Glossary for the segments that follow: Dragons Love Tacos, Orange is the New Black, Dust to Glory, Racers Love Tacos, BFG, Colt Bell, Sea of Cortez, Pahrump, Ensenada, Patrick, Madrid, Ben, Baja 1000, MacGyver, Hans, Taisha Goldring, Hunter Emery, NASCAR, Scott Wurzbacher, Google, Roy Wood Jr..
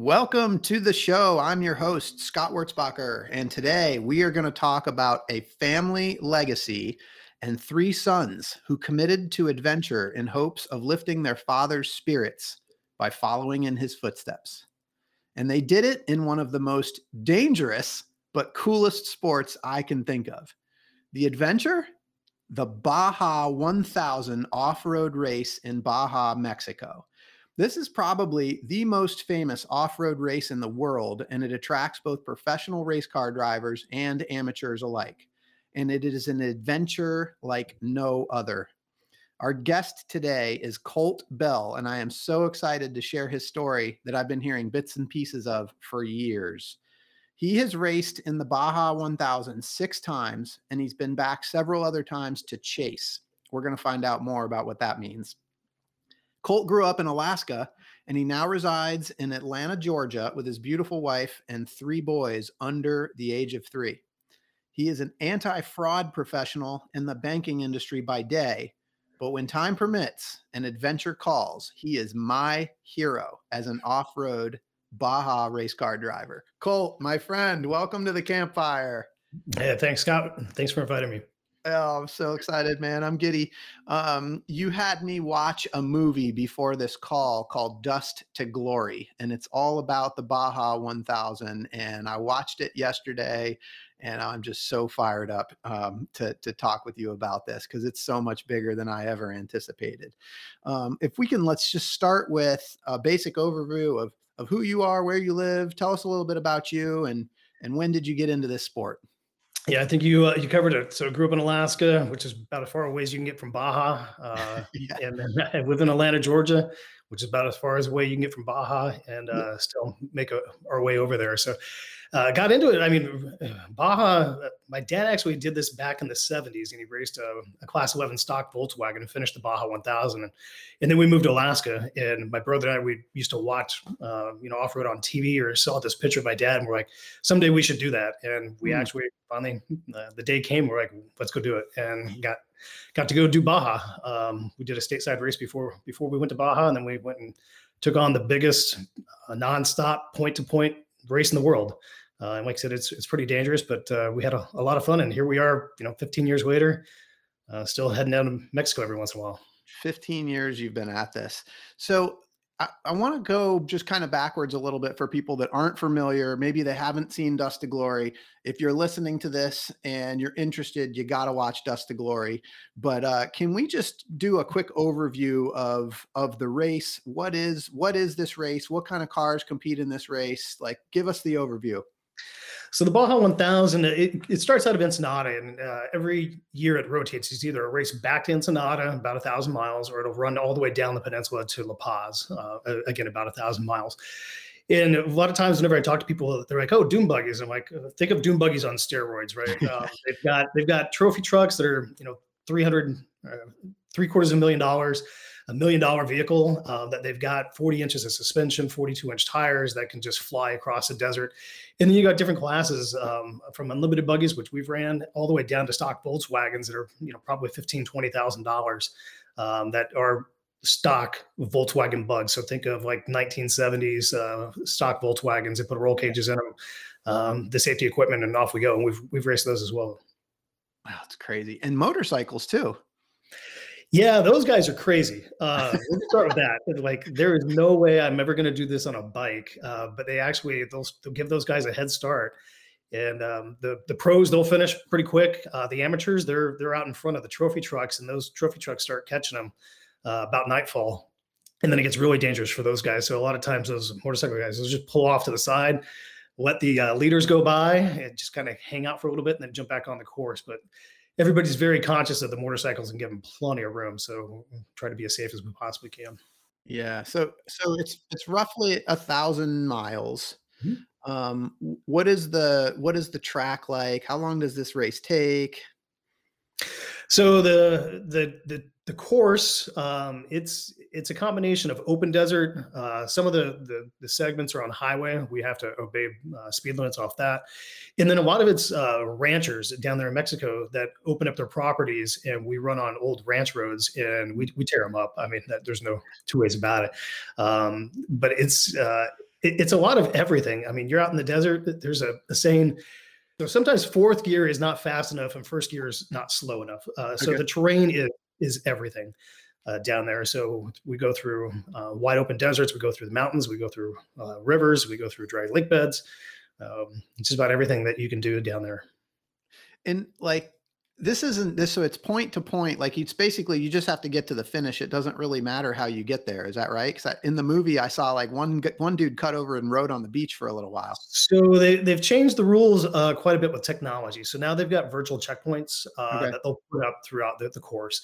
Welcome to the show. I'm your host, Scott Wurzbacher, and today we are going to talk about a family legacy and three sons who committed to adventure in hopes of lifting their father's spirits by following in his footsteps. And they did it in one of the most dangerous but coolest sports I can think of. The adventure? The Baja 1000 off-road race in Baja, Mexico. This is probably the most famous off-road race in the world, and it attracts both professional race car drivers and amateurs alike. And it is an adventure like no other. Our guest today is Colt Bell, and I am so excited to share his story that I've been hearing bits and pieces of for years. He has raced in the Baja 1000 six times, and he's been back several other times to chase. We're going to find out more about what that means. Colt grew up in Alaska, and he now resides in Atlanta, Georgia, with his beautiful wife and three boys under the age of three. He is an anti-fraud professional in the banking industry by day, but when time permits and adventure calls, he is my hero as an off-road Baja race car driver. Colt, my friend, welcome to the campfire. Yeah, thanks, Scott. Thanks for inviting me. Oh, I'm so excited, man. I'm giddy. You had me watch a movie before this call called Dust to Glory, and it's all about the Baja 1000, and I watched it yesterday, and I'm just so fired up to talk with you about this because it's so much bigger than I ever anticipated. If we can, let's just start with a basic overview of who you are, where you live. Tell us a little bit about you, and when did you get into this sport? Yeah, I think you covered it. So I grew up in Alaska, which is about as far away as you can get from Baja. And then I live in Atlanta, Georgia, which is about as far as away you can get from Baja, and still make our way over there. So got into it. I mean, Baja, my dad actually did this back in the 70s, and he raced a Class 11 stock Volkswagen and finished the Baja 1000. And then we moved to Alaska, and my brother and I, we used to watch, off-road on TV, or saw this picture of my dad, and we're like, someday we should do that. And we actually finally, the day came, we're like, let's go do it. And got to go do Baja. We did a stateside race before we went to Baja, and then we went and took on the biggest nonstop point-to-point race in the world. And like I said, it's pretty dangerous, but we had a lot of fun, and here we are, 15 years later, still heading down to Mexico every once in a while. 15 years you've been at this. So I want to go just kind of backwards a little bit for people that aren't familiar. Maybe they haven't seen Dust to Glory. If you're listening to this and you're interested, you got to watch Dust to Glory. But can we just do a quick overview of the race? What is this race? What kind of cars compete in this race? Like, give us the overview. So the Baja 1000, it starts out of Ensenada, and every year it rotates. It's either a race back to Ensenada, about 1,000 miles, or it'll run all the way down the peninsula to La Paz, again, about 1,000 miles. And a lot of times whenever I talk to people, they're like, oh, dune buggies. I'm like, think of dune buggies on steroids, right? They've got trophy trucks that are, $300,000, $1 million vehicle that they've got 40 inches of suspension, 42-inch tires that can just fly across the desert. And then you got different classes from unlimited buggies, which we've ran, all the way down to stock Volkswagens that are, probably $15,000, $20,000 that are stock Volkswagen bugs. So think of like 1970s stock Volkswagens. They put roll cages in them, the safety equipment, and off we go. And we've raced those as well. Wow, that's crazy. And motorcycles too. Yeah, those guys are crazy. Let's start with that. Like, there is no way I'm ever going to do this on a bike. But they actually, they'll give those guys a head start. And the pros, they'll finish pretty quick. The amateurs, they're out in front of the trophy trucks, and those trophy trucks start catching them about nightfall. And then it gets really dangerous for those guys. So a lot of times those motorcycle guys will just pull off to the side, let the leaders go by, and just kind of hang out for a little bit, and then jump back on the course. But everybody's very conscious of the motorcycles and give them plenty of room. So we'll try to be as safe as we possibly can. Yeah. So it's roughly 1,000 miles. Mm-hmm. What is the track like? How long does this race take? So the course, it's a combination of open desert. Some of the segments are on highway. We have to obey speed limits off that. And then a lot of it's ranchers down there in Mexico that open up their properties, and we run on old ranch roads, and we tear them up. I mean, there's no two ways about it. But it's a lot of everything. I mean, you're out in the desert. There's a saying, so sometimes fourth gear is not fast enough and first gear is not slow enough. So the terrain is everything down there. So we go through wide open deserts, we go through the mountains, we go through rivers, we go through dry lake beds. It's just about everything that you can do down there. And like, so it's point to point. Like, it's basically, you just have to get to the finish. It doesn't really matter how you get there. Is that right? Because in the movie, I saw like one dude cut over and rode on the beach for a little while. So they've changed the rules quite a bit with technology. So now they've got virtual checkpoints that they'll put up throughout the course.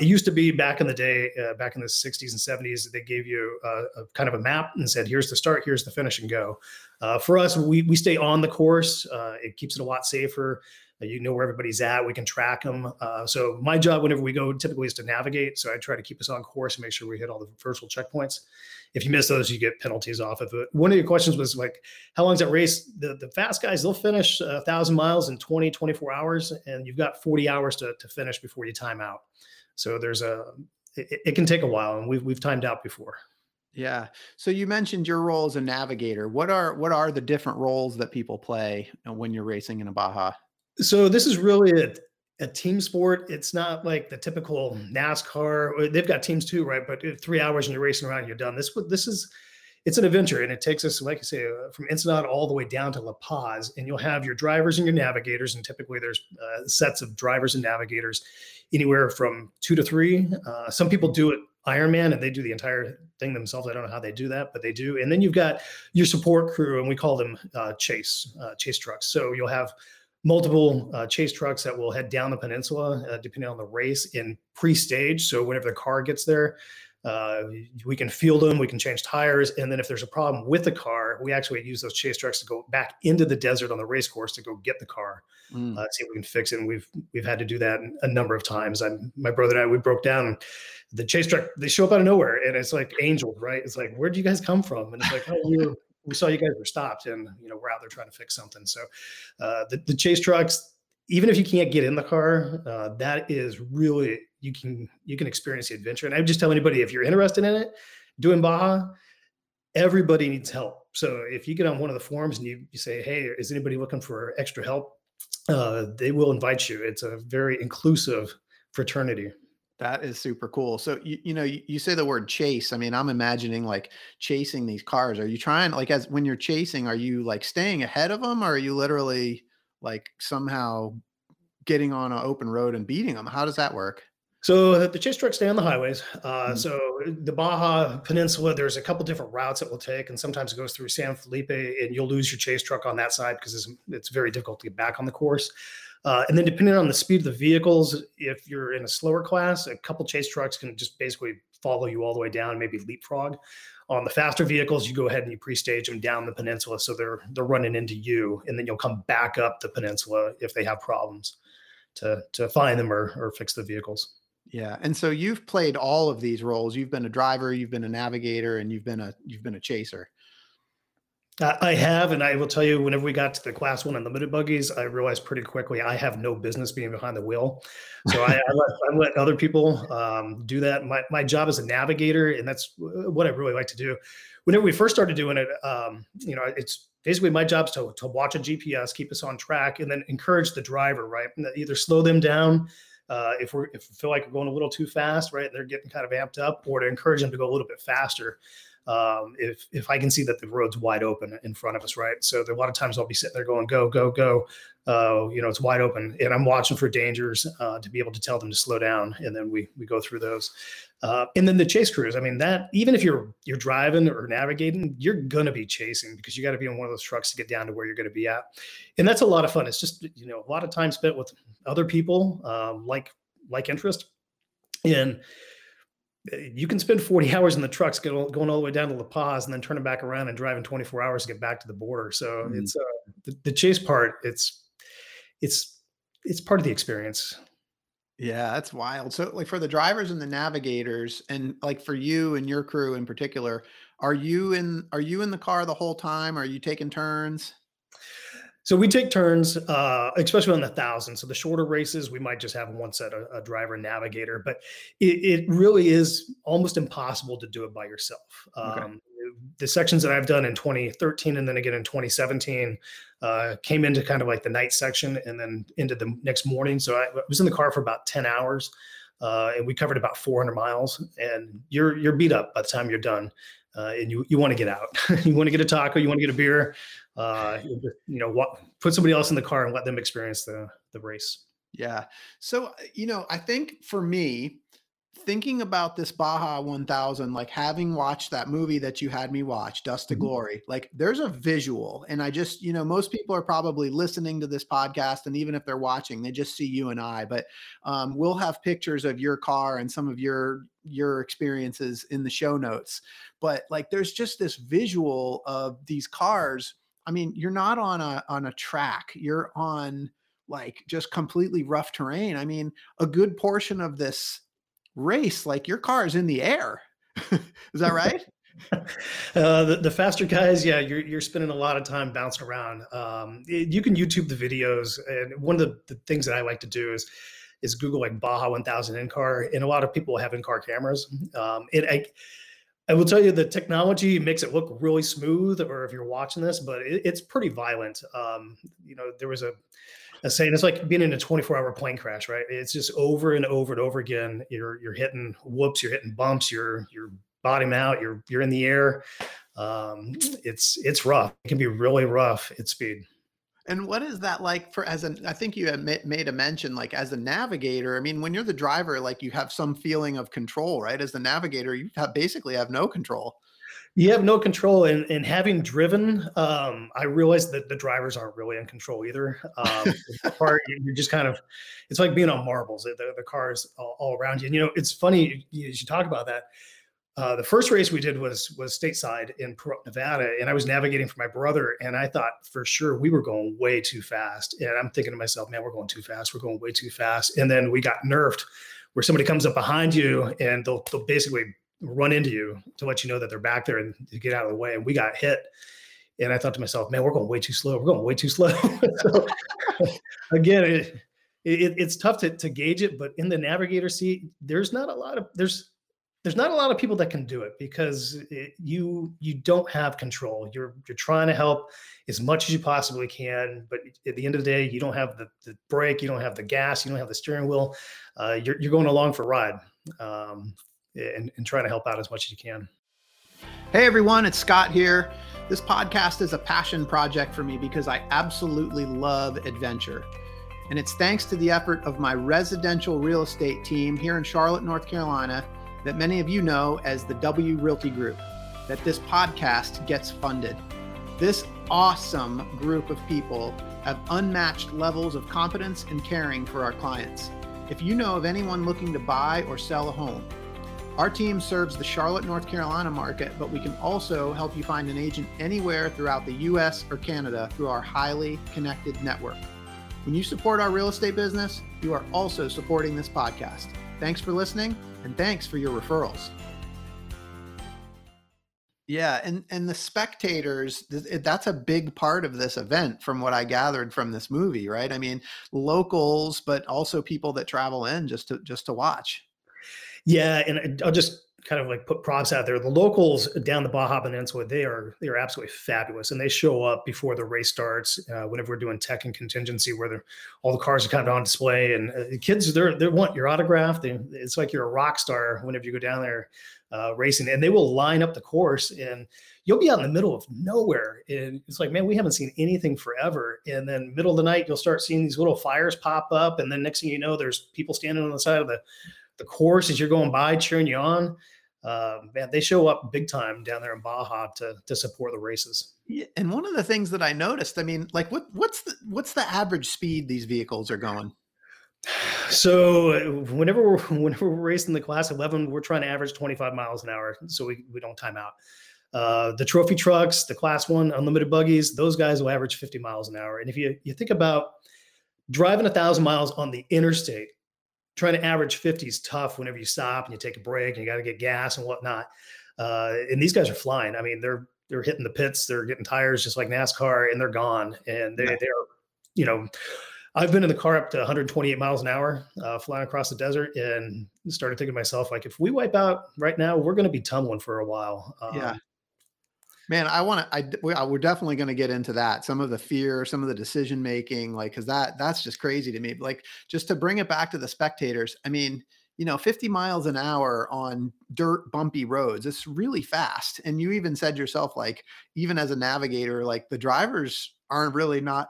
It used to be back in the day, back in the 60s and 70s, they gave you a kind of a map and said, here's the start, here's the finish, and go. For us, we stay on the course. It keeps it a lot safer. You know where everybody's at. We can track them. So my job whenever we go typically is to navigate. So I try to keep us on course and make sure we hit all the virtual checkpoints. If you miss those, you get penalties off of it. One of your questions was like, how long is that race? The fast guys, they'll finish 1,000 miles in 24 hours, and you've got 40 hours to finish before you time out. So it can take a while, and we've timed out before. Yeah. So you mentioned your role as a navigator. What are the different roles that people play when you're racing in a Baja? So this is really a team sport. It's not like the typical NASCAR. They've got teams too, right? But 3 hours and you're racing around, you're done. It's an adventure, and it takes us, like I say, from Ensenada all the way down to La Paz. And you'll have your drivers and your navigators, and typically there's sets of drivers and navigators, anywhere from 2 to 3. Some people do it Ironman, and they do the entire thing themselves. I don't know how they do that, but they do. And then you've got your support crew, and we call them chase trucks. So you'll have multiple chase trucks that will head down the peninsula, depending on the race, in pre-stage. So whenever the car gets there, we can field them, we can change tires. And then if there's a problem with the car, we actually use those chase trucks to go back into the desert on the race course to go get the car, see if we can fix it. And we've had to do that a number of times. My brother and I, we broke down, and the chase truck, they show up out of nowhere, and it's like angels, right? It's like, where'd you guys come from? And it's like, oh, we saw you guys were stopped, and we're out there trying to fix something. So the chase trucks, even if you can't get in the car, that is really, you can experience the adventure. And I would just tell anybody, if you're interested in it, doing Baja, everybody needs help. So if you get on one of the forums and you say, hey, is anybody looking for extra help? They will invite you. It's a very inclusive fraternity. That is super cool. So, you say the word chase. I mean, I'm imagining like chasing these cars. Are you trying, like, when you're chasing, are you like staying ahead of them, or are you literally like somehow getting on an open road and beating them? How does that work? So the chase trucks stay on the highways. So the Baja Peninsula, there's a couple different routes it will take, and sometimes it goes through San Felipe, and you'll lose your chase truck on that side because it's very difficult to get back on the course. And then depending on the speed of the vehicles, if you're in a slower class, a couple chase trucks can just basically follow you all the way down, maybe leapfrog. On the faster vehicles, you go ahead and you pre-stage them down the peninsula, so they're running into you, and then you'll come back up the peninsula if they have problems to find them or fix the vehicles. Yeah. And so you've played all of these roles. You've been a driver, you've been a navigator, and you've been a chaser. I have. And I will tell you, whenever we got to the class 1 unlimited buggies, I realized pretty quickly, I have no business being behind the wheel. So I let other people do that. My job as a navigator, and that's what I really like to do. Whenever we first started doing it, it's basically my job is to watch a GPS, keep us on track, and then encourage the driver, right? Either slow them down, if we feel like we're going a little too fast, right, and they're getting kind of amped up, or to encourage them to go a little bit faster. If I can see that the road's wide open in front of us, right? So a lot of times I'll be sitting there going, go, go, go. It's wide open, and I'm watching for dangers to be able to tell them to slow down. And then we go through those. And then the chase crews, I mean, that even if you're driving or navigating, you're going to be chasing, because you got to be in one of those trucks to get down to where you're going to be at. And that's a lot of fun. It's just, a lot of time spent with other people, like interest. And you can spend 40 hours in the trucks going all the way down to La Paz and then turning back around and driving 24 hours to get back to the border. So it's the chase part. It's part of the experience. Yeah, that's wild. So like for the drivers and the navigators, and like for you and your crew in particular, are you in the car the whole time? Are you taking turns? So we take turns, especially on the 1000. So the shorter races, we might just have one set, a driver and navigator, but it really is almost impossible to do it by yourself. Okay. The sections that I've done in 2013 and then again in 2017 came into kind of like the night section and then into the next morning. So I was in the car for about 10 hours and we covered about 400 miles and you're beat up by the time you're done. And you want to get out, you want to get a taco, you want to get a beer, put somebody else in the car and let them experience the race. Yeah. So, I think for me, thinking about this Baja 1000, like having watched that movie that you had me watch, Dust to Glory, like there's a visual. And I just, most people are probably listening to this podcast. And even if they're watching, they just see you and I, but we'll have pictures of your car and some of your experiences in the show notes. But like, there's just this visual of these cars. I mean, you're not on a track, you're on like just completely rough terrain. I mean, a good portion of this race, like your car is in the air. Is that right? The faster guys, yeah, you're spending a lot of time bouncing around. You can YouTube the videos. And one of the things that I like to do is Google like Baja 1000 in-car, and a lot of people have in-car cameras. I will tell you the technology makes it look really smooth, or if you're watching this, but it's pretty violent. There was a saying, it's like being in a 24-hour plane crash, right? It's just over and over and over again. You're hitting whoops, you're hitting bumps, you're bottom out, you're in the air. It's rough. It can be really rough at speed. And what is that like for I think you had made a mention, like as a navigator, I mean, when you're the driver, like you have some feeling of control, right? As the navigator, you basically have no control. You have no control. And having driven, I realized that the drivers aren't really in control either. You're just kind of, it's like being on marbles, the cars all around you. And, it's funny, you should talk about that. The first race we did was stateside in Pahrump, Nevada, and I was navigating for my brother, and I thought for sure we were going way too fast. And I'm thinking to myself, man, we're going too fast. We're going way too fast. And then we got nerfed where somebody comes up behind you and they'll basically run into you to let you know that they're back there and to get out of the way. And we got hit. And I thought to myself, man, we're going way too slow. We're going way too slow. So, again, it's tough to gauge it, but in the navigator seat, there's not a lot of people that can do it because you don't have control. You're trying to help as much as you possibly can, but at the end of the day, you don't have the brake, you don't have the gas, you don't have the steering wheel. You're going along for a ride and trying to help out as much as you can. Hey everyone, it's Scott here. This podcast is a passion project for me because I absolutely love adventure. And it's thanks to the effort of my residential real estate team here in Charlotte, North Carolina, that many of you know as the W Realty Group, that this podcast gets funded. This awesome group of people have unmatched levels of competence and caring for our clients. If you know of anyone looking to buy or sell a home, our team serves the Charlotte, North Carolina market, but we can also help you find an agent anywhere throughout the US or Canada through our highly connected network. When you support our real estate business, you are also supporting this podcast. Thanks for listening, and thanks for your referrals. Yeah, and the spectators, that's a big part of this event from what I gathered from this movie, right? I mean, locals, but also people that travel in just to watch. Yeah, and I'll just kind of like put props out there. The locals down the Baja Peninsula, they are absolutely fabulous. And they show up before the race starts, whenever we're doing tech and contingency, where all the cars are kind of on display, and the kids, they want your autograph. It's like you're a rock star whenever you go down there racing, and they will line up the course and you'll be out in the middle of nowhere. And it's like, man, we haven't seen anything forever. And then middle of the night, you'll start seeing these little fires pop up. And then next thing you know, there's people standing on the side of the course as you're going by cheering you on. Man, they show up big time down there in Baja to support the races. Yeah, and one of the things that I noticed, I mean, like what's the average speed these vehicles are going? So whenever we're racing the Class 11, we're trying to average 25 miles an hour so we don't time out. The trophy trucks, the Class 1 unlimited buggies, those guys will average 50 miles an hour. And if you think about driving 1,000 miles on the interstate, trying to average 50 is tough whenever you stop and you take a break and you got to get gas and whatnot. And these guys are flying. I mean, they're hitting the pits, they're getting tires just like NASCAR, and they're gone. And they're, you know, I've been in the car up to 128 miles an hour, flying across the desert, and started thinking to myself, like, if we wipe out right now, we're going to be tumbling for a while. Yeah, man, we're definitely going to get into that. Some of the fear, some of the decision-making, like, cause that's just crazy to me. Like, just to bring it back to the spectators. I mean, you know, 50 miles an hour on dirt, bumpy roads, it's really fast. And you even said yourself, like, even as a navigator, like the drivers aren't really not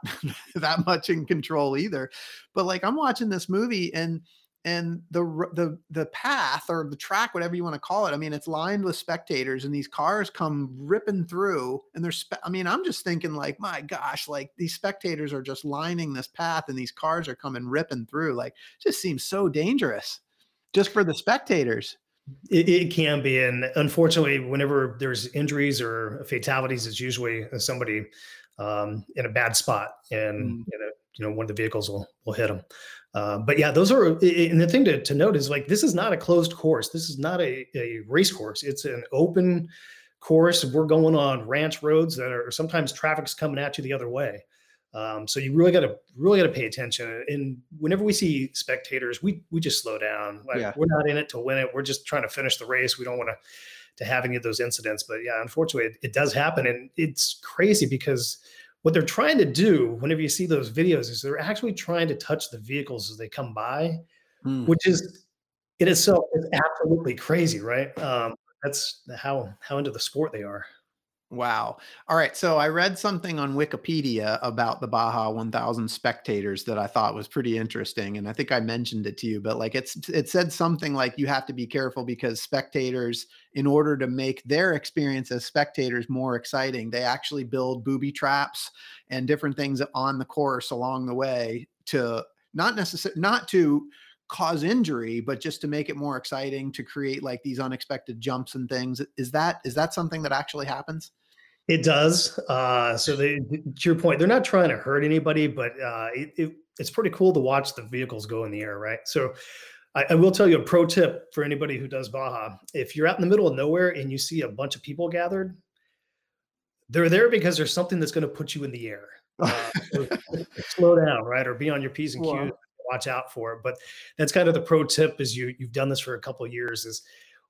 that much in control either. But like, I'm watching this movie and the path or the track, whatever you want to call it. I mean, it's lined with spectators and these cars come ripping through and I'm just thinking like, my gosh, like these spectators are just lining this path and these cars are coming ripping through. Like, it just seems so dangerous. Just for the spectators. It can be. And unfortunately, whenever there's injuries or fatalities, it's usually somebody in a bad spot and, one of the vehicles will hit them. But yeah, those are, and the thing to note is like, this is not a closed course. This is not a race course. It's an open course. We're going on ranch roads that are sometimes traffic's coming at you the other way. So you really got to pay attention. And whenever we see spectators, we just slow down. Like, we're not in it to win it. We're just trying to finish the race. We don't want to have any of those incidents, but yeah, unfortunately it does happen. And it's crazy because what they're trying to do whenever you see those videos is they're actually trying to touch the vehicles as they come by, which is in itself is absolutely crazy. Right. That's how into the sport they are. Wow. All right. So I read something on Wikipedia about the Baja 1000 spectators that I thought was pretty interesting. And I think I mentioned it to you, but like it said something like you have to be careful because spectators, in order to make their experience as spectators more exciting, they actually build booby traps and different things on the course along the way to not to cause injury, but just to make it more exciting, to create like these unexpected jumps and things. Is that something that actually happens? It does. So to your point, they're not trying to hurt anybody, but it's pretty cool to watch the vehicles go in the air, right? So I will tell you a pro tip for anybody who does Baja. If you're out in the middle of nowhere and you see a bunch of people gathered, they're there because there's something that's going to put you in the air. Slow down, right? Or be on your P's and Q's. Wow. Watch out for it. But that's kind of the pro tip is you've done this for a couple of years is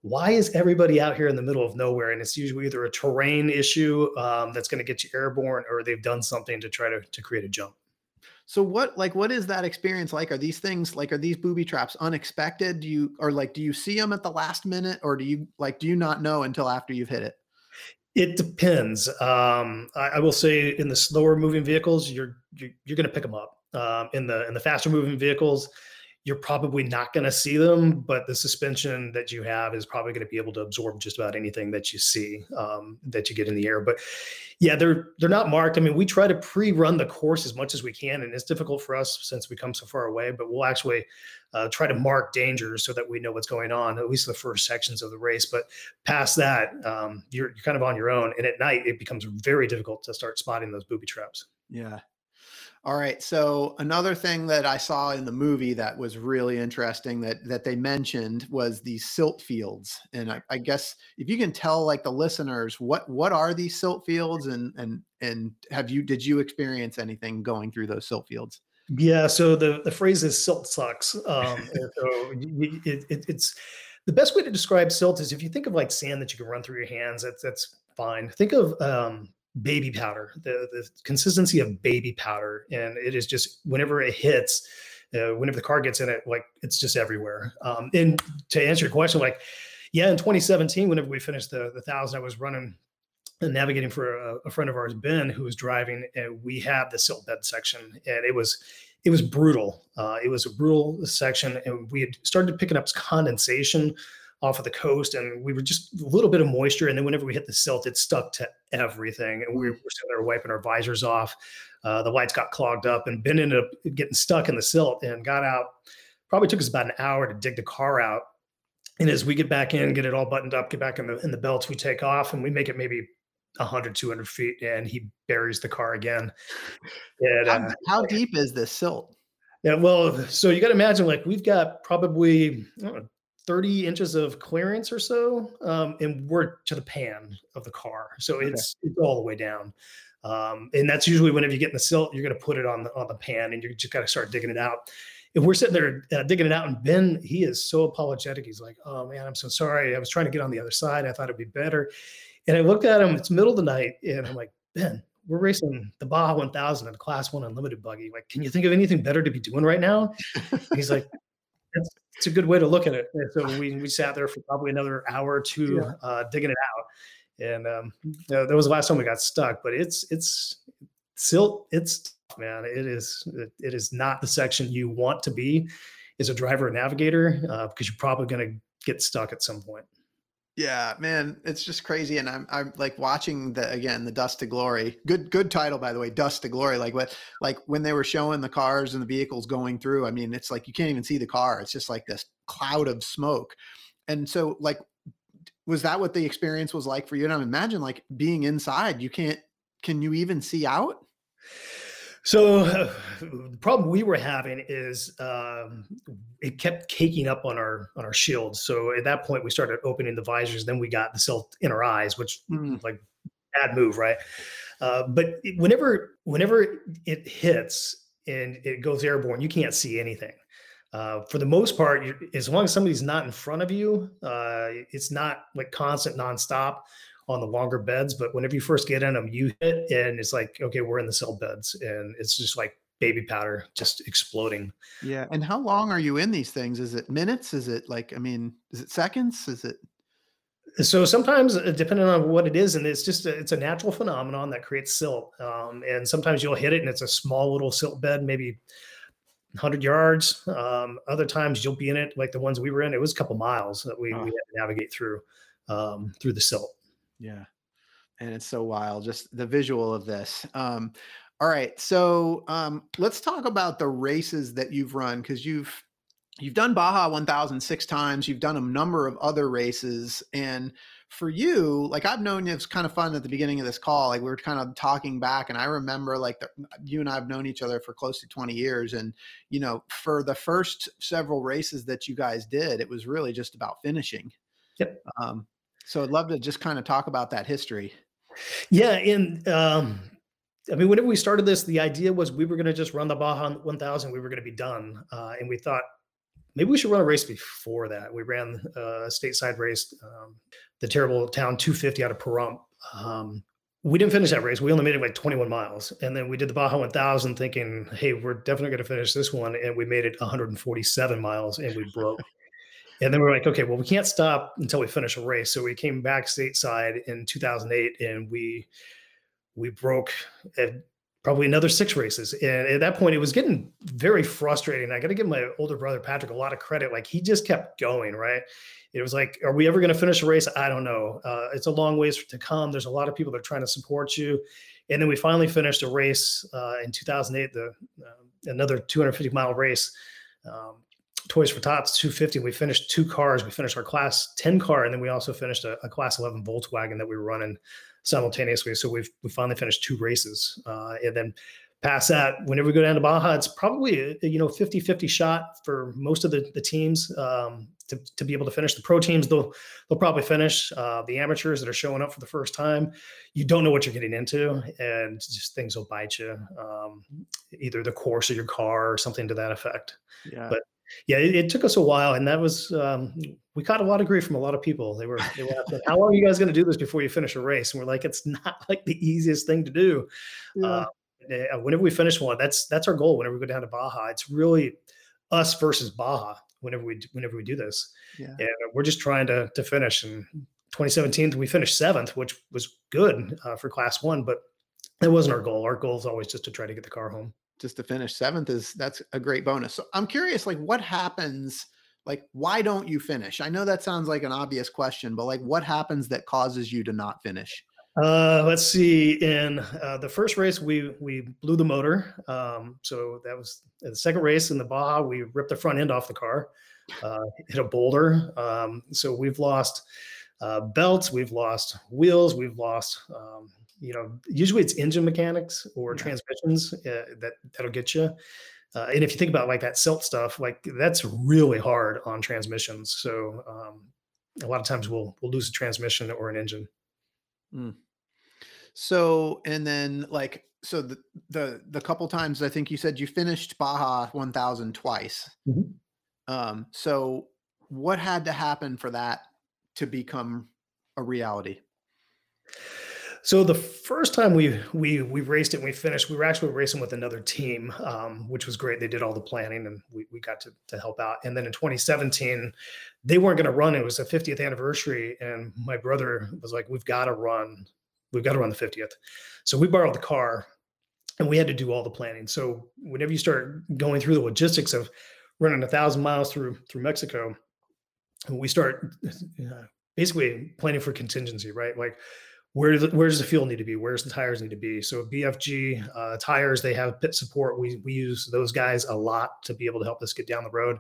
why is everybody out here in the middle of nowhere? And it's usually either a terrain issue that's going to get you airborne or they've done something to try to create a jump. So what is that experience like? Are these things like, are these booby traps unexpected? Do you see them at the last minute or do you not know until after you've hit it? It depends. I will say in the slower moving vehicles, you're going to pick them up. In the faster moving vehicles, you're probably not going to see them, but the suspension that you have is probably going to be able to absorb just about anything that you see, that you get in the air. But yeah, they're not marked. I mean, we try to pre-run the course as much as we can, and it's difficult for us since we come so far away, but we'll actually try to mark dangers so that we know what's going on, at least the first sections of the race. But past that, you're kind of on your own. And at night, it becomes very difficult to start spotting those booby traps. Yeah. All right. So another thing that I saw in the movie that was really interesting that they mentioned was these silt fields. And I guess if you can tell like the listeners, what are these silt fields and did you experience anything going through those silt fields? Yeah. So the phrase is silt sucks. So it's the best way to describe silt is if you think of like sand that you can run through your hands, that's fine. Think of, baby powder, the consistency of baby powder. And it is just whenever it hits, whenever the car gets in it, like it's just everywhere. And to answer your question, like, yeah, in 2017, whenever we finished the 1,000, I was running and navigating for a friend of ours, Ben, who was driving, and we had the silt bed section, and it was brutal. It was a brutal section, and we had started picking up condensation off of the coast, and we were just a little bit of moisture. And then whenever we hit the silt, it stuck to everything. And we were sitting there wiping our visors off. The lights got clogged up, and Ben ended up getting stuck in the silt and got out. Probably took us about an hour to dig the car out. And as we get back in, get it all buttoned up, get back in the belts, we take off, and we make it maybe 100, 200 feet, and he buries the car again. And, how deep is this silt? Yeah, well, so you got to imagine, like, we've got probably 30 inches of clearance or so, and we're to the pan of the car. So it's all the way down. And that's usually whenever you get in the silt, you're going to put it on the pan, and you just got to start digging it out. If we're sitting there digging it out, and Ben, he is so apologetic. He's like, "Oh man, I'm so sorry. I was trying to get on the other side. I thought it'd be better." And I looked at him, it's middle of the night, and I'm like, "Ben, we're racing the Baja 1000 in a Class 1 Unlimited buggy. Like, can you think of anything better to be doing right now?" He's like, "It's a good way to look at it." And so we sat there for probably another hour or two digging it out. And that was the last time we got stuck. But it's silt. It's tough, man. It is not the section you want to be as a driver or navigator, because you're probably going to get stuck at some point. Yeah, man, it's just crazy. And I'm like watching the Dust to Glory, good title, by the way, Dust to Glory. Like when they were showing the cars and the vehicles going through, I mean, it's like, you can't even see the car. It's just like this cloud of smoke. And so, like, was that what the experience was like for you? And I imagine, like, being inside, can you even see out? So the problem we were having is it kept caking up on our shields. So at that point, we started opening the visors. Then we got the silt in our eyes, which like bad move, right? But whenever it hits and it goes airborne, you can't see anything. For the most part, as long as somebody's not in front of you, it's not like constant nonstop on the longer beds, but whenever you first get in them, you hit, and it's like, okay, we're in the silt beds, and it's just like baby powder just exploding. Yeah. And how long are you in these things? Is it minutes? Is it like, I mean, is it seconds? Is it? So sometimes, depending on what it is, and it's a natural phenomenon that creates silt. And sometimes you'll hit it, and it's a small little silt bed, maybe 100 yards. Other times you'll be in it. Like the ones we were in, it was a couple miles that we had to navigate through the silt. Yeah. And it's so wild, just the visual of this. All right. So let's talk about the races that you've run, because you've done Baja 1000 6 times. You've done a number of other races. And for you, like, I've known you, it's kind of fun at the beginning of this call. Like, we were kind of talking back, and I remember, like, you and I have known each other for close to 20 years. And, you know, for the first several races that you guys did, it was really just about finishing. Yep. So I'd love to just kind of talk about that history. Yeah. And I mean, whenever we started this, the idea was we were going to just run the Baja 1000. We were going to be done. And we thought maybe we should run a race before that. We ran a stateside race, the terrible Town 250 out of Pahrump. We didn't finish that race. We only made it like 21 miles. And then we did the Baja 1000 thinking, hey, we're definitely going to finish this one. And we made it 147 miles and we broke. And then we were like, okay, well, we can't stop until we finish a race. So we came back stateside in 2008, and we broke at probably another 6 races. And at that point, it was getting very frustrating. I got to give my older brother, Patrick, a lot of credit. Like, he just kept going, right? It was like, are we ever going to finish a race? I don't know. It's a long ways to come. There's a lot of people that are trying to support you. And then we finally finished a race in 2008, another 250-mile race, Toys for Tots 250. We finished 2 cars. We finished our class 10 car, and then we also finished a class 11 Volkswagen that we were running simultaneously. So we finally finished 2 races. And then past that, whenever we go down to Baja, it's probably a, 50-50 shot for most of the teams to be able to finish. The pro teams, they'll probably finish. The amateurs that are showing up for the first time, you don't know what you're getting into, and just things will bite you. Either the course of your car or something to that effect. Yeah. But yeah, it took us a while, and that was we caught a lot of grief from a lot of people. They were asking, how long are you guys going to do this before you finish a race? And we're like, it's not like the easiest thing to do. Yeah. Whenever we finish one, that's our goal. Whenever we go down to Baja, it's really us versus Baja. Whenever we do this, and we're just trying to finish. And 2017, we finished 7th, which was good for Class 1, but that wasn't our goal. Our goal is always just to try to get the car home. Just to finish 7th that's a great bonus. So I'm curious, like, what happens? Like, why don't you finish? I know that sounds like an obvious question, but like, what happens that causes you to not finish? Let's see. In the first race, we blew the motor. So that was the second race in the Baja. We ripped the front end off the car, hit a boulder. So we've lost belts, we've lost wheels, we've lost, usually it's engine mechanics or transmissions that'll get you. And if you think about like that SELT stuff, like that's really hard on transmissions. So a lot of times we'll lose a transmission or an engine. Mm. So, and then like, so the couple times, I think you said you finished Baja 1000 twice. Mm-hmm. So what had to happen for that to become a reality? So the first time we raced it and we finished, we were actually racing with another team, which was great. They did all the planning and we got to help out. And then in 2017, they weren't going to run. It was the 50th anniversary. And my brother was like, we've got to run the 50th. So we borrowed the car and we had to do all the planning. So whenever you start going through the logistics of running 1,000 miles through Mexico, we start basically planning for contingency, right? Like, where does the fuel need to be? Where's the tires need to be? So BFG tires, they have pit support. We use those guys a lot to be able to help us get down the road.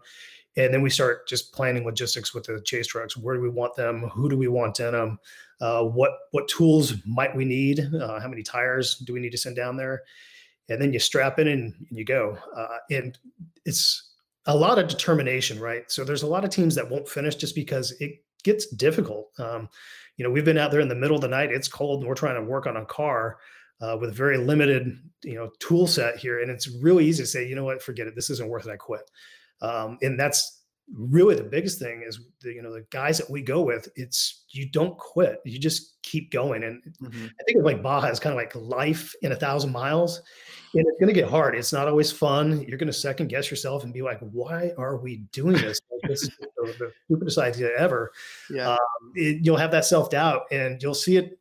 And then we start just planning logistics with the chase trucks. Where do we want them? Who do we want in them? What tools might we need? How many tires do we need to send down there? And then you strap in and you go. And it's a lot of determination, right? So there's a lot of teams that won't finish just because it gets difficult. We've been out there in the middle of the night, it's cold, and we're trying to work on a car with very limited, tool set here. And it's really easy to say, you know what, forget it. This isn't worth it. I quit. And that's really the biggest thing is, the guys that we go with, it's, you don't quit. You just keep going. And I think it's like Baja is kind of like life in 1,000 miles. And it's going to get hard. It's not always fun. You're going to second guess yourself and be like, why are we doing this? Like, this is the stupidest idea ever. Yeah. You'll have that self-doubt and you'll see it,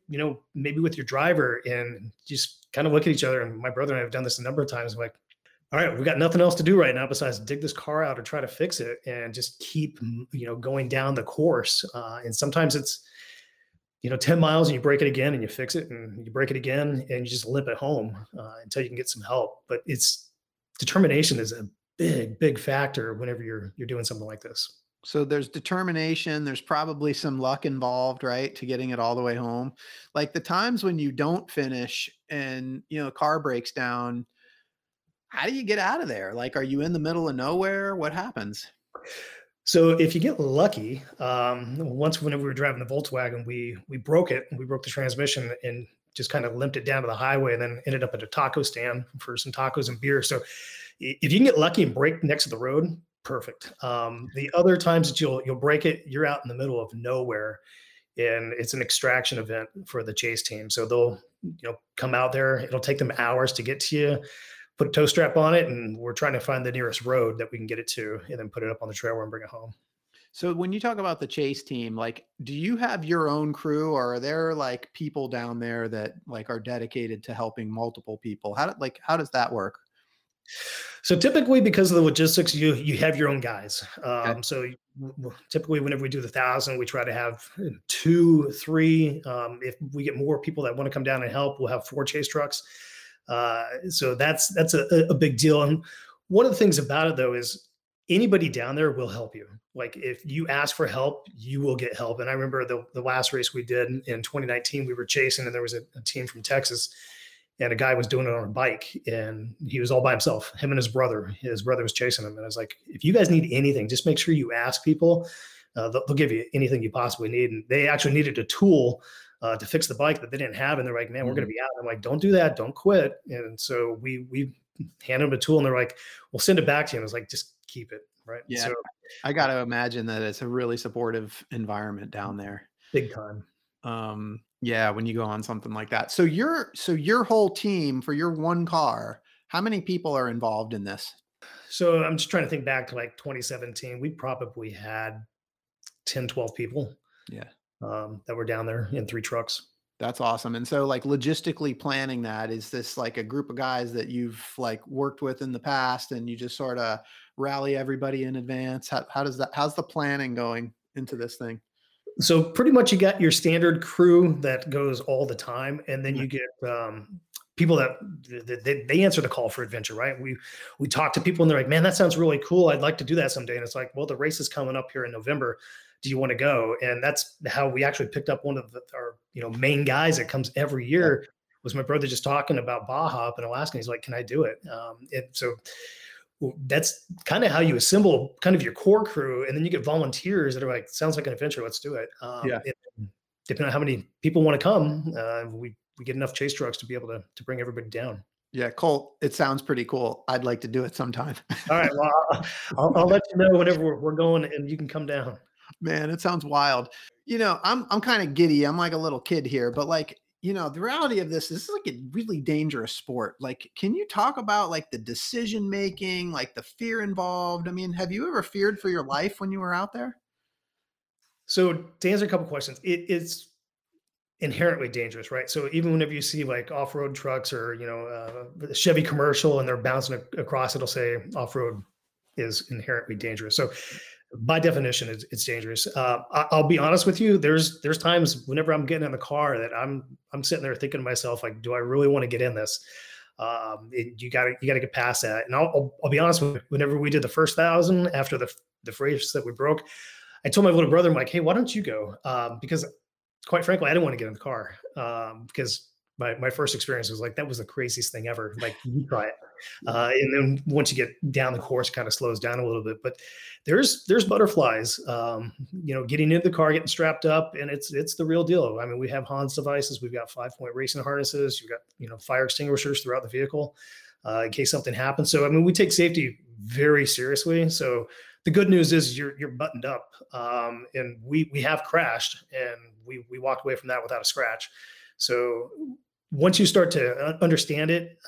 maybe with your driver, and just kind of look at each other. And my brother and I have done this a number of times. I'm like, all right, we got nothing else to do right now besides dig this car out or try to fix it and just keep, going down the course. And sometimes it's, 10 miles and you break it again and you fix it and you break it again and you just limp it home until you can get some help. But it's determination is a big, big factor whenever you're doing something like this. So there's determination. There's probably some luck involved, right, to getting it all the way home. Like the times when you don't finish and, a car breaks down, how do you get out of there? Like, are you in the middle of nowhere? What happens? So if you get lucky, whenever we were driving the Volkswagen, we broke it. We broke the transmission and just kind of limped it down to the highway and then ended up at a taco stand for some tacos and beer. So if you can get lucky and break next to the road, perfect. The other times that you'll break it, you're out in the middle of nowhere, and it's an extraction event for the chase team. So they'll come out there. It'll take them hours to get to you. Put a tow strap on it, and we're trying to find the nearest road that we can get it to, and then put it up on the trailer and bring it home. So when you talk about the chase team, like, do you have your own crew, or are there like people down there that like are dedicated to helping multiple people? How does that work? So typically, because of the logistics, you have your own guys. Okay. So typically, whenever we do the 1,000, we try to have 2, 3. If we get more people that want to come down and help, we'll have 4 chase trucks. So that's a big deal. And one of the things about it though, is anybody down there will help you. Like if you ask for help, you will get help. And I remember the last race we did in 2019, we were chasing and there was a team from Texas and a guy was doing it on a bike and he was all by himself, him and his brother was chasing him. And I was like, if you guys need anything, just make sure you ask people, they'll give you anything you possibly need. And they actually needed a tool to fix the bike that they didn't have. And they're like, man, we're going to be out. And I'm like, don't do that. Don't quit. And so we handed them a tool and they're like, we'll send it back to you. And I was like, just keep it. Right. Yeah. So, I got to imagine that it's a really supportive environment down there. Big time. Yeah. When you go on something like that. So your whole team for your one car, how many people are involved in this? So I'm just trying to think back to like 2017, we probably had 10, 12 people. Yeah. That were down there in 3 trucks. That's awesome. And so like logistically planning that, is this like a group of guys that you've like worked with in the past and you just sort of rally everybody in advance? How's the planning going into this thing? So pretty much you got your standard crew that goes all the time, and then you get people that they answer the call for adventure, right? We talk to people and they're like, man, that sounds really cool. I'd like to do that someday. And it's like, well, the race is coming up here in November. Do you want to go? And that's how we actually picked up one of our main guys that comes every year. Was my brother just talking about Baja up in Alaska. And he's like, can I do it? So that's kind of how you assemble kind of your core crew. And then you get volunteers that are like, sounds like an adventure. Let's do it. Depending on how many people want to come, we get enough chase trucks to be able to bring everybody down. Yeah. Colt, it sounds pretty cool. I'd like to do it sometime. All right. Well, I'll let you know whenever we're going and you can come down. Man, it sounds wild. I'm kind of giddy. I'm like a little kid here, but the reality of this is like a really dangerous sport. Like, can you talk about like the decision making, like the fear involved? I mean, have you ever feared for your life when you were out there? So to answer a couple questions, it is inherently dangerous, right? So even whenever you see like off-road trucks or, the Chevy commercial and they're bouncing across, it'll say off-road is inherently dangerous. So by definition, it's dangerous. I'll be honest with you. There's times whenever I'm getting in the car that I'm sitting there thinking to myself, like, do I really want to get in this? You gotta get past that. And I'll be honest with you. Whenever we did the first 1,000 after the race that we broke, I told my little brother, I'm like, hey, why don't you go? Because quite frankly, I didn't want to get in the car. Because my first experience was like, that was the craziest thing ever. Like, you try it. And then once you get down the course, it kind of slows down a little bit, but there's butterflies, getting into the car, getting strapped up, and it's the real deal. I mean, we have Hans devices, we've got 5-point racing harnesses, you've got, fire extinguishers throughout the vehicle, in case something happens. So, I mean, we take safety very seriously. So the good news is you're buttoned up. And we have crashed and we walked away from that without a scratch. So once you start to understand it,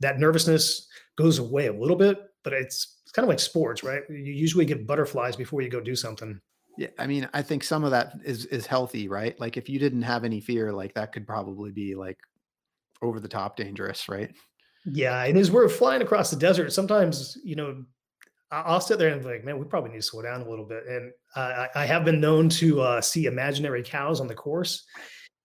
that nervousness goes away a little bit, but it's kind of like sports, right? You usually get butterflies before you go do something. Yeah. I mean, I think some of that is healthy, right? Like if you didn't have any fear, like that could probably be like over the top dangerous, right? Yeah. And as we're flying across the desert, sometimes, I'll sit there and be like, man, we probably need to slow down a little bit. And I have been known to see imaginary cows on the course.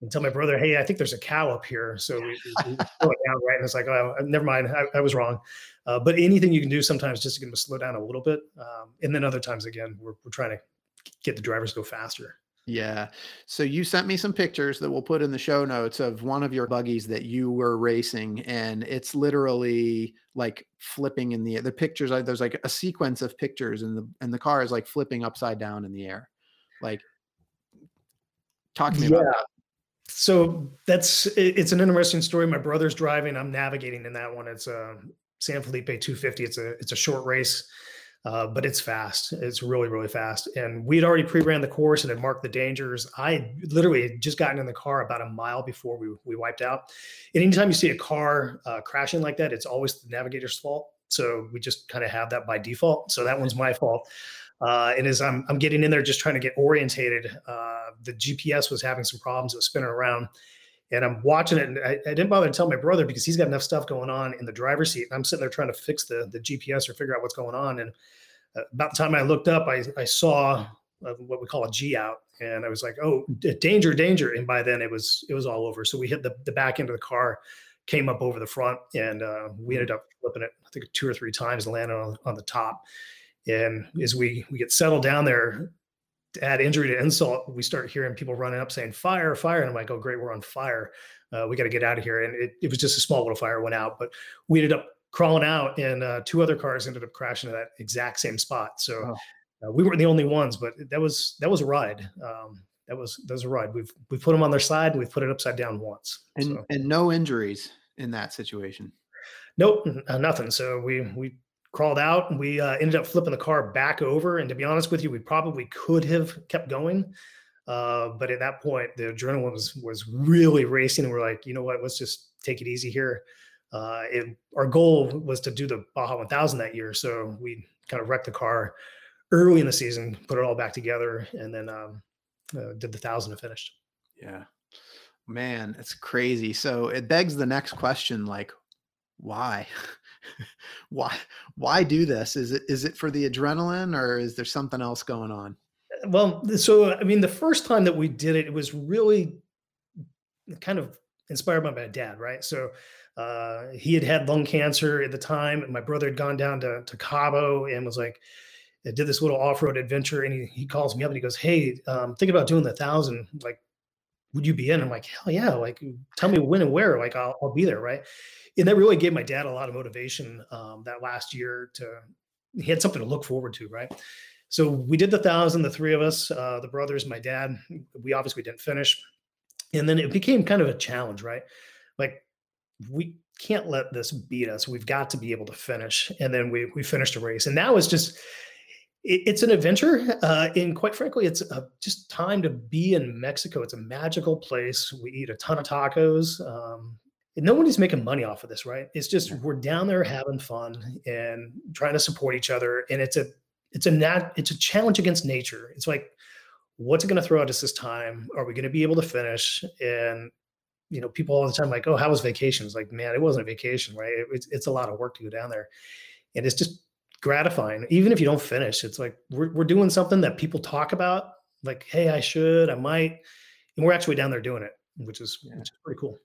And tell my brother, hey, I think there's a cow up here. So we slow it down, right? And it's like, oh, never mind. I was wrong. But anything you can do sometimes just to slow down a little bit. And then other times, again, we're trying to get the drivers to go faster. Yeah. So you sent me some pictures that we'll put in the show notes of one of your buggies that you were racing. And it's literally like flipping in the pictures. There's like a sequence of pictures and the car is like flipping upside down in the air. Like, talk to me about that. So it's an interesting story. My brother's driving, I'm navigating in that one. It's a San Felipe 250. It's a short race, but it's fast. It's really, really fast. And we'd already pre-ran the course and had marked the dangers. I literally had just gotten in the car about a mile before we wiped out. And anytime you see a car crashing like that, it's always the navigator's fault. So we just kind of have that by default. So that one's my fault. And as I'm getting in there, just trying to get orientated, the GPS was having some problems. It was spinning around and I'm watching it. And I didn't bother to tell my brother because he's got enough stuff going on in the driver's seat. And I'm sitting there trying to fix the GPS or figure out what's going on. And about the time I looked up, I saw what we call a G out. And I was like, oh, danger, danger. And by then it was all over. So we hit the back end of the car, came up over the front, and we ended up flipping it, I think 2 or 3 times and landed on the top. And as we get settled down there, to add injury to insult, we start hearing people running up saying, fire, fire. And I'm like, oh, great, we're on fire. We got to get out of here. And it was just a small little fire went out, but we ended up crawling out and 2 other cars ended up crashing to that exact same spot. So we weren't the only ones, but that was a ride. That was a ride. We've put them on their side and we've put it upside down once. And no injuries in that situation. Nope, nothing. So we crawled out and we ended up flipping the car back over. And to be honest with you, we probably could have kept going. But at that point, the adrenaline was really racing. And we're like, you know what, let's just take it easy here. Our goal was to do the Baja 1000 that year. So we kind of wrecked the car early in the season, put it all back together, and then did the 1000 and finished. Yeah, man, it's crazy. So it begs the next question, like, why? Why do this? Is it for the adrenaline or is there something else going on? Well, so, I mean, the first time that we did it, it was really kind of inspired by my dad, right? So he had had lung cancer at the time, and my brother had gone down to Cabo and was like, did this little off-road adventure, and he calls me up and he goes, hey, thinking about doing the 1,000, like, would you be in? I'm like, hell yeah. Like, tell me when and where, like, I'll be there. Right. And that really gave my dad a lot of motivation that last year he had something to look forward to. Right. So we did the 1,000, the three of us, the brothers, my dad, we obviously didn't finish. And then it became kind of a challenge, right? Like, we can't let this beat us. We've got to be able to finish. And then we finished a race. And now it's just, it's an adventure. And quite frankly, it's just time to be in Mexico. It's a magical place. We eat a ton of tacos. And nobody's making money off of this, right? It's just, we're down there having fun and trying to support each other. And it's a challenge against nature. It's like, what's it going to throw at us this time? Are we going to be able to finish? And, you know, people all the time like, oh, how was vacation? It's like, man, it wasn't a vacation, right? It's a lot of work to go down there. And it's just gratifying. Even if you don't finish, it's like we're doing something that people talk about, like, hey, I might, and we're actually down there doing it, which is pretty cool.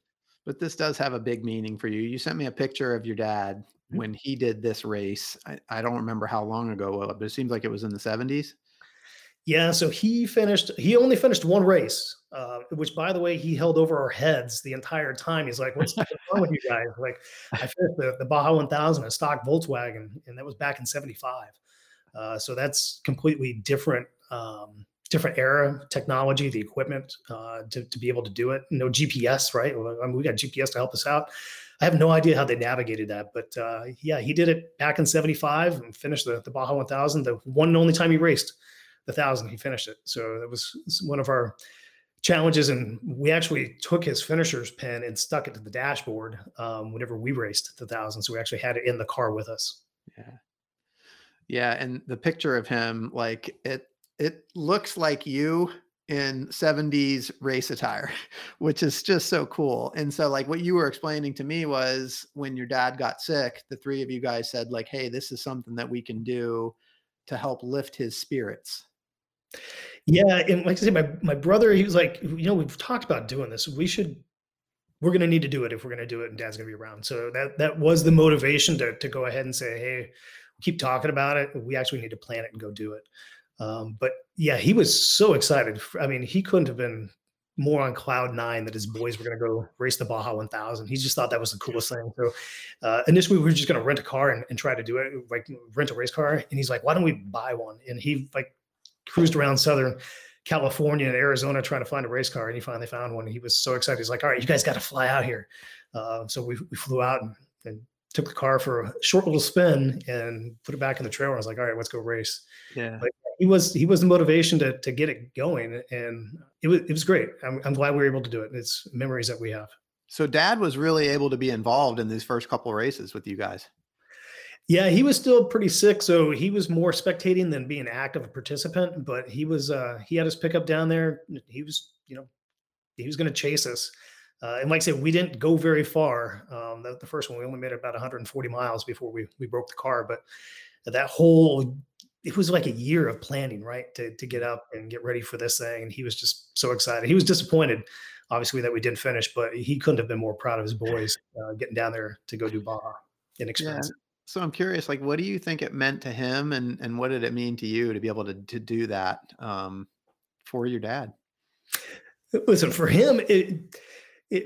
But this does have a big meaning for you. You sent me a picture of your dad when he did this race. I don't remember how long ago, but it seems like it was in the 70s. Yeah, so he only finished one race, which, by the way, he held over our heads the entire time. He's like, what's wrong with you guys? Like, I finished the Baja 1000, a stock Volkswagen, and that was back in 75. So that's completely different era, technology, the equipment to be able to do it. No GPS, right? I mean, we got GPS to help us out. I have no idea how they navigated that, but yeah, he did it back in 75 and finished the Baja 1000, the one and only time he raced the 1,000, he finished it. So that was one of our challenges. And we actually took his finisher's pin and stuck it to the dashboard whenever we raced the 1,000. So we actually had it in the car with us. Yeah. Yeah. And the picture of him, like it looks like you in 70s race attire, which is just so cool. And so, like, what you were explaining to me was when your dad got sick, the three of you guys said, like, hey, this is something that we can do to help lift his spirits. Yeah. And like I said, my brother, he was like, you know, we've talked about doing this. We're going to need to do it if we're going to do it, and dad's going to be around. So that was the motivation to go ahead and say, hey, keep talking about it. We actually need to plan it and go do it. But yeah, he was so excited. I mean, he couldn't have been more on cloud nine that his boys were going to go race the Baja 1000. He just thought that was the coolest thing. So initially we were just going to rent a car and try to do it, like rent a race car. And he's like, why don't we buy one? And he like cruised around Southern California and Arizona trying to find a race car. And he finally found one. He was so excited. He's like, all right, you guys got to fly out here. So we flew out and took the car for a short little spin and put it back in the trailer. I was like, all right, let's go race. Yeah. But he was the motivation to get it going. And it was great. I'm glad we were able to do it. It's memories that we have. So dad was really able to be involved in these first couple of races with you guys. Yeah, he was still pretty sick, so he was more spectating than being an active participant, but he had his pickup down there. He was going to chase us. And like I said, we didn't go very far. The first one, we only made about 140 miles before we broke the car, but that it was like a year of planning, right? To get up and get ready for this thing. And he was just so excited. He was disappointed, obviously, that we didn't finish, but he couldn't have been more proud of his boys getting down there to go do Baja and experience it. Yeah. So I'm curious, like, what do you think it meant to him, and what did it mean to you to be able to do that for your dad? Listen, for him, it,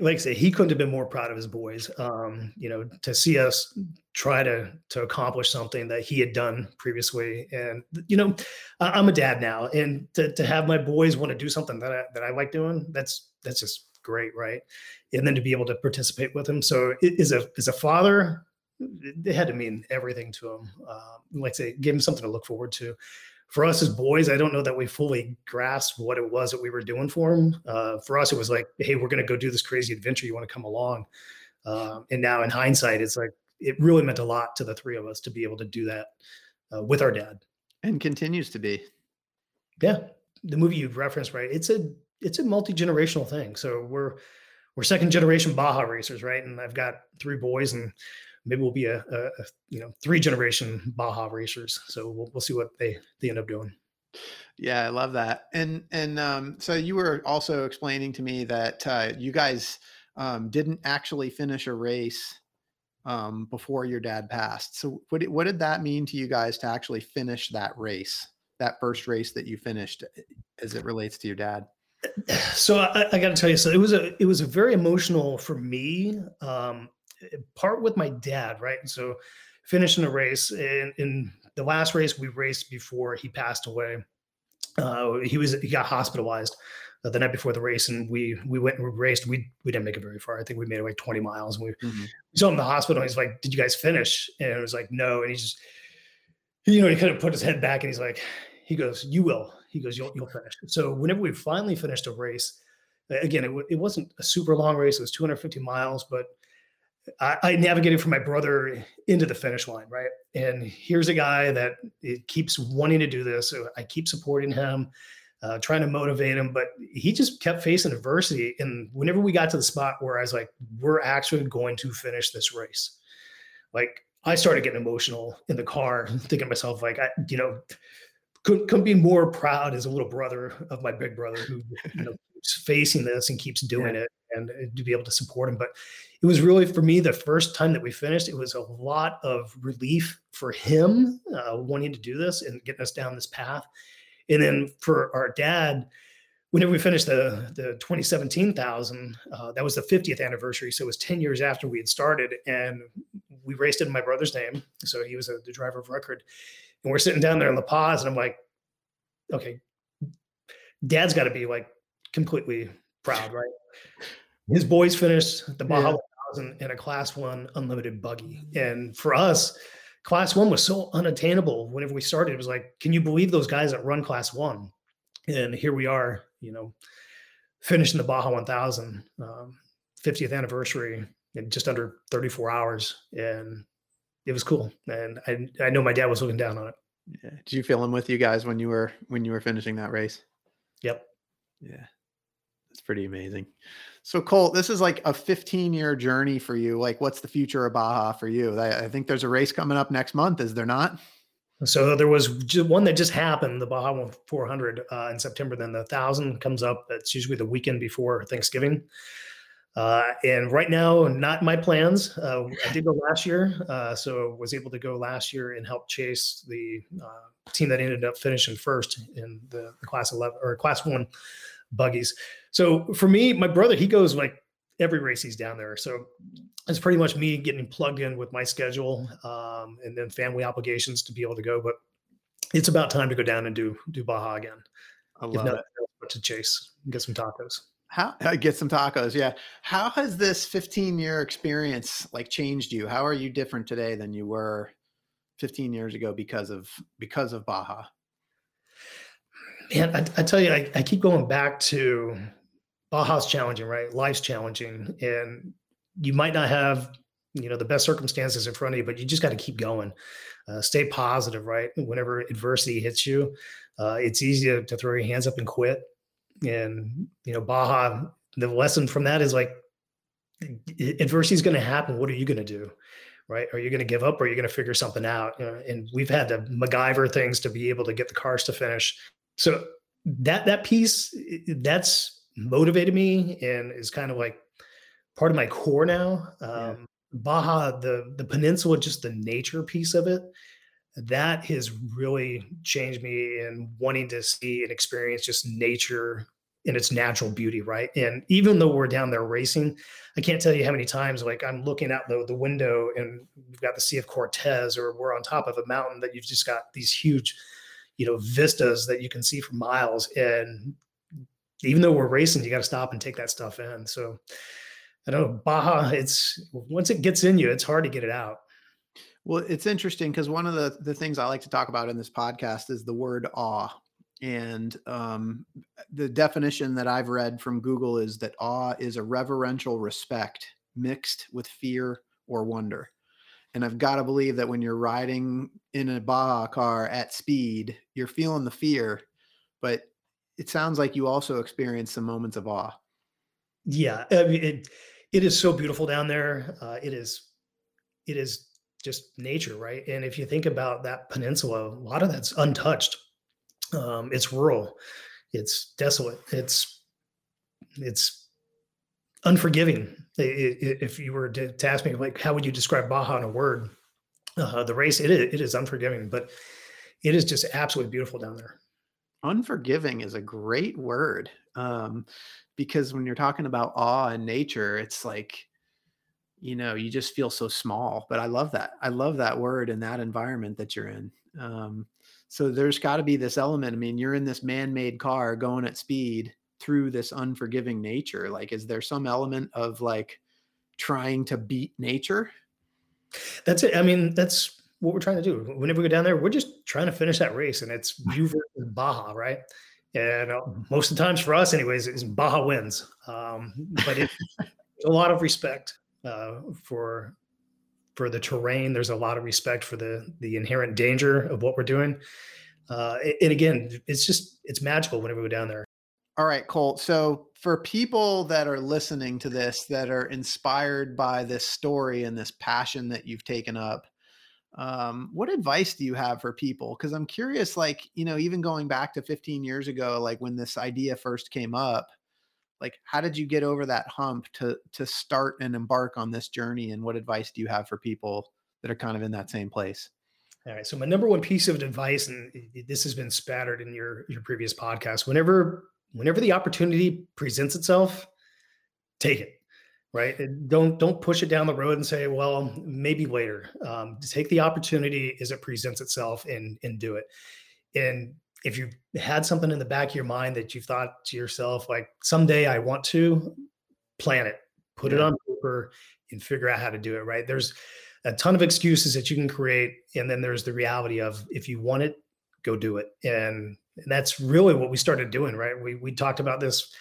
like I say, he couldn't have been more proud of his boys, you know, to see us try to accomplish something that he had done previously. And, you know, I'm a dad now, and to have my boys want to do something that I like doing, that's just great, right? And then to be able to participate with him. So it is as a father, it had to mean everything to him. Like I say, give him something to look forward to. For us as boys, I don't know that we fully grasped what it was that we were doing for him. For us, it was like, hey, we're going to go do this crazy adventure. You want to come along? And now in hindsight, it's like, it really meant a lot to the three of us to be able to do that with our dad. And continues to be. Yeah. The movie you've referenced, right? It's a multi-generational thing. So we're second generation Baja racers, right? And I've got three boys, and maybe we'll be a 3 generation Baja racers. So we'll see what they end up doing. Yeah, I love that. And so you were also explaining to me that you guys didn't actually finish a race before your dad passed. So what did that mean to you guys to actually finish that race, that first race that you finished, as it relates to your dad? So I got to tell you, so it was a very emotional for me, part with my dad, right? So finishing a race, in the last race we raced before he passed away, he got hospitalized the night before the race, and we went and raced. We didn't make it very far. I think we made it like 20 miles. And we saw him in the hospital, and he's like, "Did you guys finish?" And it was like, "No." And he kind of put his head back, and he's like, he goes, "You will." He goes, you'll finish. So whenever we finally finished a race, again, it wasn't a super long race. It was 250 miles, but I navigated from my brother into the finish line, right? And here's a guy that it keeps wanting to do this. So I keep supporting him, trying to motivate him, but he just kept facing adversity. And whenever we got to the spot where I was like, we're actually going to finish this race, like I started getting emotional in the car, thinking to myself, like, couldn't be more proud as a little brother of my big brother who keeps facing this and keeps doing it, and to be able to support him. But it was really, for me, the first time that we finished, it was a lot of relief for him wanting to do this and getting us down this path. And then for our dad, whenever we finished the 2017,000, that was the 50th anniversary. So it was 10 years after we had started, and we raced it in my brother's name. So he was the driver of record. And we're sitting down there in La Paz, and I'm like, okay, Dad's got to be like completely proud, right? His boys finished the Baja 1000 in a Class 1 unlimited buggy. And for us, Class 1 was so unattainable. Whenever we started, it was like, can you believe those guys that run Class 1? And here we are, finishing the Baja 1000, 50th anniversary in just under 34 hours. And it was cool, and I know my dad was looking down on it. Yeah. Did you feel him with you guys when you were finishing that race? Yep. Yeah, that's pretty amazing. So Colt, this is like a 15-year journey for you. Like, what's the future of Baja for you? I think there's a race coming up next month, is there not? So there was one that just happened, the Baja 400 in September. Then the 1,000 comes up. It's usually the weekend before Thanksgiving. And right now, not my plans. I did go last year, so was able to go last year and help chase the team that ended up finishing first in the class 11 or class 1 buggies. So for me, my brother, he goes like every race he's down there. So it's pretty much me getting plugged in with my schedule and then family obligations to be able to go. But it's about time to go down and do Baja again. I love it. But to chase and get some tacos. Get some tacos. Yeah. How has this 15-year experience like changed you? How are you different today than you were 15 years ago because of Baja? Man, I tell you, I keep going back to Baja's challenging, right? Life's challenging, and you might not have, the best circumstances in front of you, but you just got to keep going, stay positive, right? Whenever adversity hits you, it's easy to throw your hands up and quit. And, Baja, the lesson from that is like, adversity is going to happen. What are you going to do? Right? Are you going to give up? Or are you going to figure something out? And we've had to MacGyver things to be able to get the cars to finish. So that piece, that's motivated me and is kind of like part of my core now. Baja, the peninsula, just the nature piece of it, that has really changed me in wanting to see and experience just nature in its natural beauty, right? And even though we're down there racing, I can't tell you how many times, like, I'm looking out the window and we've got the Sea of Cortez, or we're on top of a mountain that you've just got these huge, vistas that you can see for miles. And even though we're racing, you got to stop and take that stuff in. So I don't know, Baja, once it gets in you, it's hard to get it out. Well, it's interesting because one of the things I like to talk about in this podcast is the word awe. And the definition that I've read from Google is that awe is a reverential respect mixed with fear or wonder. And I've got to believe that when you're riding in a Baja car at speed, you're feeling the fear, but it sounds like you also experience some moments of awe. Yeah, I mean, it is so beautiful down there. It is just nature, right? And if you think about that peninsula, a lot of that's untouched. It's rural. It's desolate. It's unforgiving. If you were to ask me, like, how would you describe Baja in a word? The race, it is unforgiving, but it is just absolutely beautiful down there. Unforgiving is a great word. Because when you're talking about awe and nature, it's like, you know, you just feel so small, but I love that. I love that word and that environment that you're in. So there's got to be this element. I mean, you're in this man-made car going at speed through this unforgiving nature. Like, is there some element of like trying to beat nature? That's it. I mean, that's what we're trying to do. Whenever we go down there, we're just trying to finish that race, and it's you versus Baja, right? And most of the times for us anyways, is Baja wins. But it's a lot of respect for the terrain. There's a lot of respect for the inherent danger of what we're doing. And again, it's magical whenever we go down there. All right, Colt. So for people that are listening to this, that are inspired by this story and this passion that you've taken up, what advice do you have for people? Because I'm curious, like, you know, even going back to 15 years ago, like when this idea first came up, like, how did you get over that hump to start and embark on this journey? And what advice do you have for people that are kind of in that same place? All right. So my number one piece of advice, and this has been spattered in your previous podcast, whenever the opportunity presents itself, take it. Right? Don't push it down the road and say, well, maybe later. Take the opportunity as it presents itself and do it. And if you've had something in the back of your mind that you've thought to yourself, like, someday I want to, plan it, put it on paper and figure out how to do it. Right? There's a ton of excuses that you can create. And then there's the reality of, if you want it, go do it. And that's really what we started doing. Right? We talked about this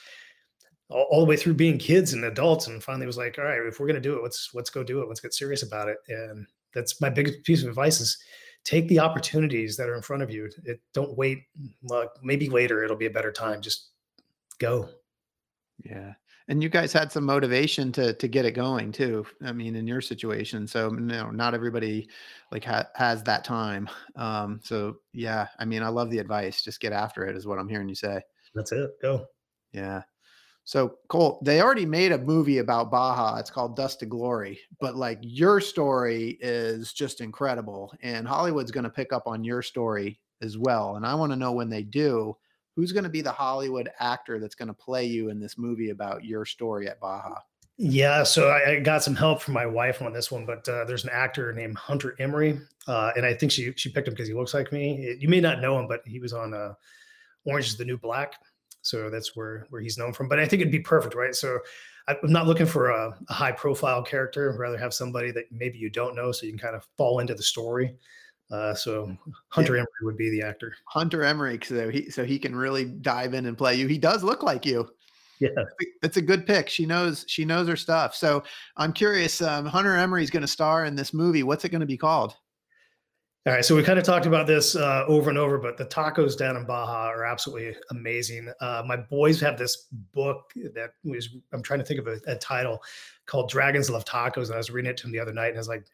all the way through being kids and adults, and finally was like, all right, if we're going to do it, let's go do it. Let's get serious about it. And that's my biggest piece of advice, is take the opportunities that are in front of you. Don't wait. Look, maybe later it'll be a better time. Just go. Yeah. And you guys had some motivation to get it going too. I mean, in your situation. So no, not everybody like has that time. So yeah, I mean, I love the advice. Just get after it is what I'm hearing you say. That's it. Go. Yeah. So Colt, they already made a movie about Baja. It's called Dust to Glory, but like your story is just incredible, and Hollywood's going to pick up on your story as well. And I want to know, when they do, who's going to be the Hollywood actor that's going to play you in this movie about your story at Baja? Yeah. So I got some help from my wife on this one, but there's an actor named Hunter Emery. And I think she picked him because he looks like me. You may not know him, but he was on Orange is the New Black. So that's where he's known from, but I think it'd be perfect, right? So I'm not looking for a high profile character. I'd rather have somebody that maybe you don't know, so you can kind of fall into the story. So Hunter Emery would be the actor. Hunter Emery, so he can really dive in and play you. He does look like you. Yeah, it's a good pick. She knows her stuff. So I'm curious. Hunter Emery is going to star in this movie. What's it going to be called? All right, so we kind of talked about this over and over, but the tacos down in Baja are absolutely amazing. My boys have this book I'm trying to think of a title, called Dragons Love Tacos, and I was reading it to them the other night, and I was like,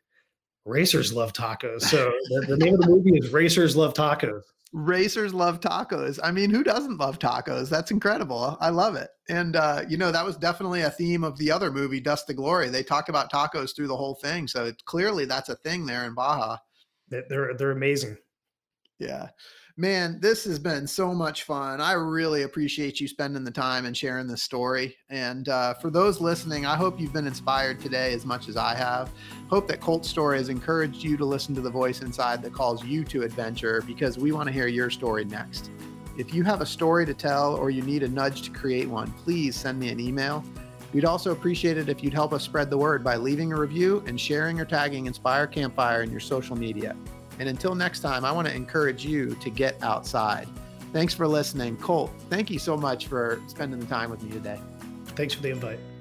Racers Love Tacos. So the name of the movie is Racers Love Tacos. Racers Love Tacos. I mean, who doesn't love tacos? That's incredible. I love it. And, you know, that was definitely a theme of the other movie, Dust to Glory. They talk about tacos through the whole thing, so clearly that's a thing there in Baja. They're amazing. Yeah, man, this has been so much fun. I really appreciate you spending the time and sharing this story. And for those listening, I hope you've been inspired today as much as I have. Hope that Colt's story has encouraged you to listen to the voice inside that calls you to adventure, because we want to hear your story next. If you have a story to tell, or you need a nudge to create one, please send me an email. We'd also appreciate it if you'd help us spread the word by leaving a review and sharing or tagging Inspire Campfire in your social media. And until next time, I want to encourage you to get outside. Thanks for listening. Colt, thank you so much for spending the time with me today. Thanks for the invite.